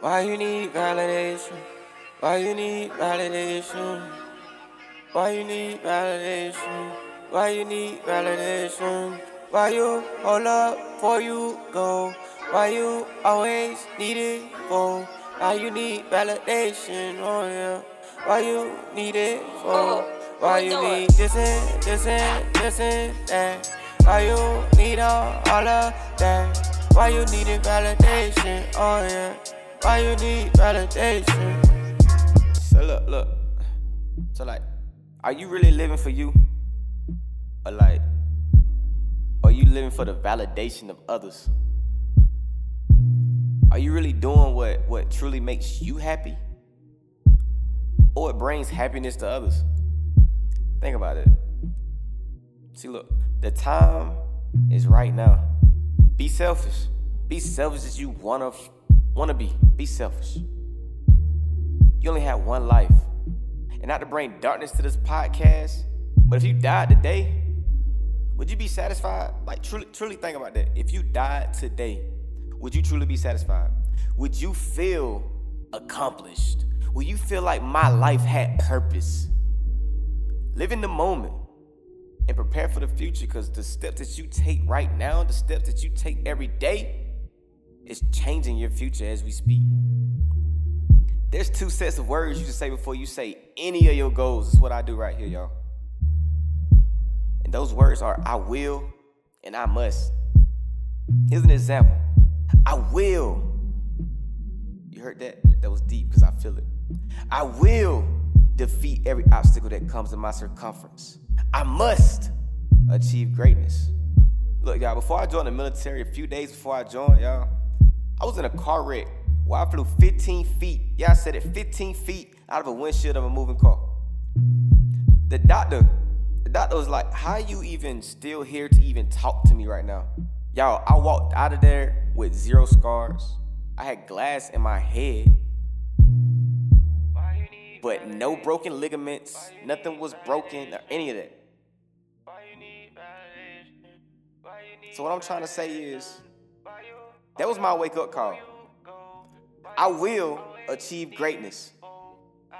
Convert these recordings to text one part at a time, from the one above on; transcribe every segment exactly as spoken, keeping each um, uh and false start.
Why you need validation? Why you need validation? Why you need validation? Why you need validation? Why you hold up before you go? Why you always need it for? Why you need validation? Oh yeah. Why you need it for? Why you need this and this and this and that? Why you need all, all of that? Why you needin' validation, oh yeah. Why you need validation? So look, look. So like, are you really living for you? Or like, are you living for the validation of others? Are you really doing what, what truly makes you happy? Or it brings happiness to others? Think about it. See look, the time is right now. Be selfish. Be selfish as you wanna wanna be. Be selfish. You only have one life. And not to bring darkness to this podcast, but if you died today, would you be satisfied? Like truly, truly think about that. If you died today, would you truly be satisfied? Would you feel accomplished? Would you feel like my life had purpose? Live in the moment. And prepare for the future, because the steps that you take right now, the steps that you take every day, is changing your future as we speak. There's two sets of words you should say before you say any of your goals. That's what I do right here, y'all. And those words are I will and I must. Here's an example. I will. You heard that? That was deep because I feel it. I will defeat every obstacle that comes in my circumference. I must achieve greatness. Look, y'all, before I joined the military, a few days before I joined, y'all, I was in a car wreck where I flew fifteen feet. Yeah, I said it, fifteen feet out of a windshield of a moving car. The doctor, the doctor was like, how are you even still here to even talk to me right now? Y'all, I walked out of there with zero scars. I had glass in my head. But no broken ligaments, nothing was broken or any of that. So what I'm trying to say is, that was my wake-up call. I will achieve greatness.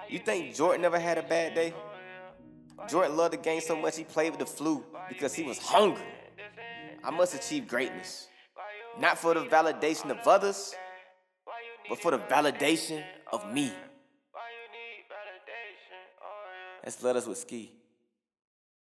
You think Jordan never had a bad day? Jordan loved the game so much he played with the flu because he was hungry. I must achieve greatness. Not for the validation of others, but for the validation of me. Let's let us with Ski.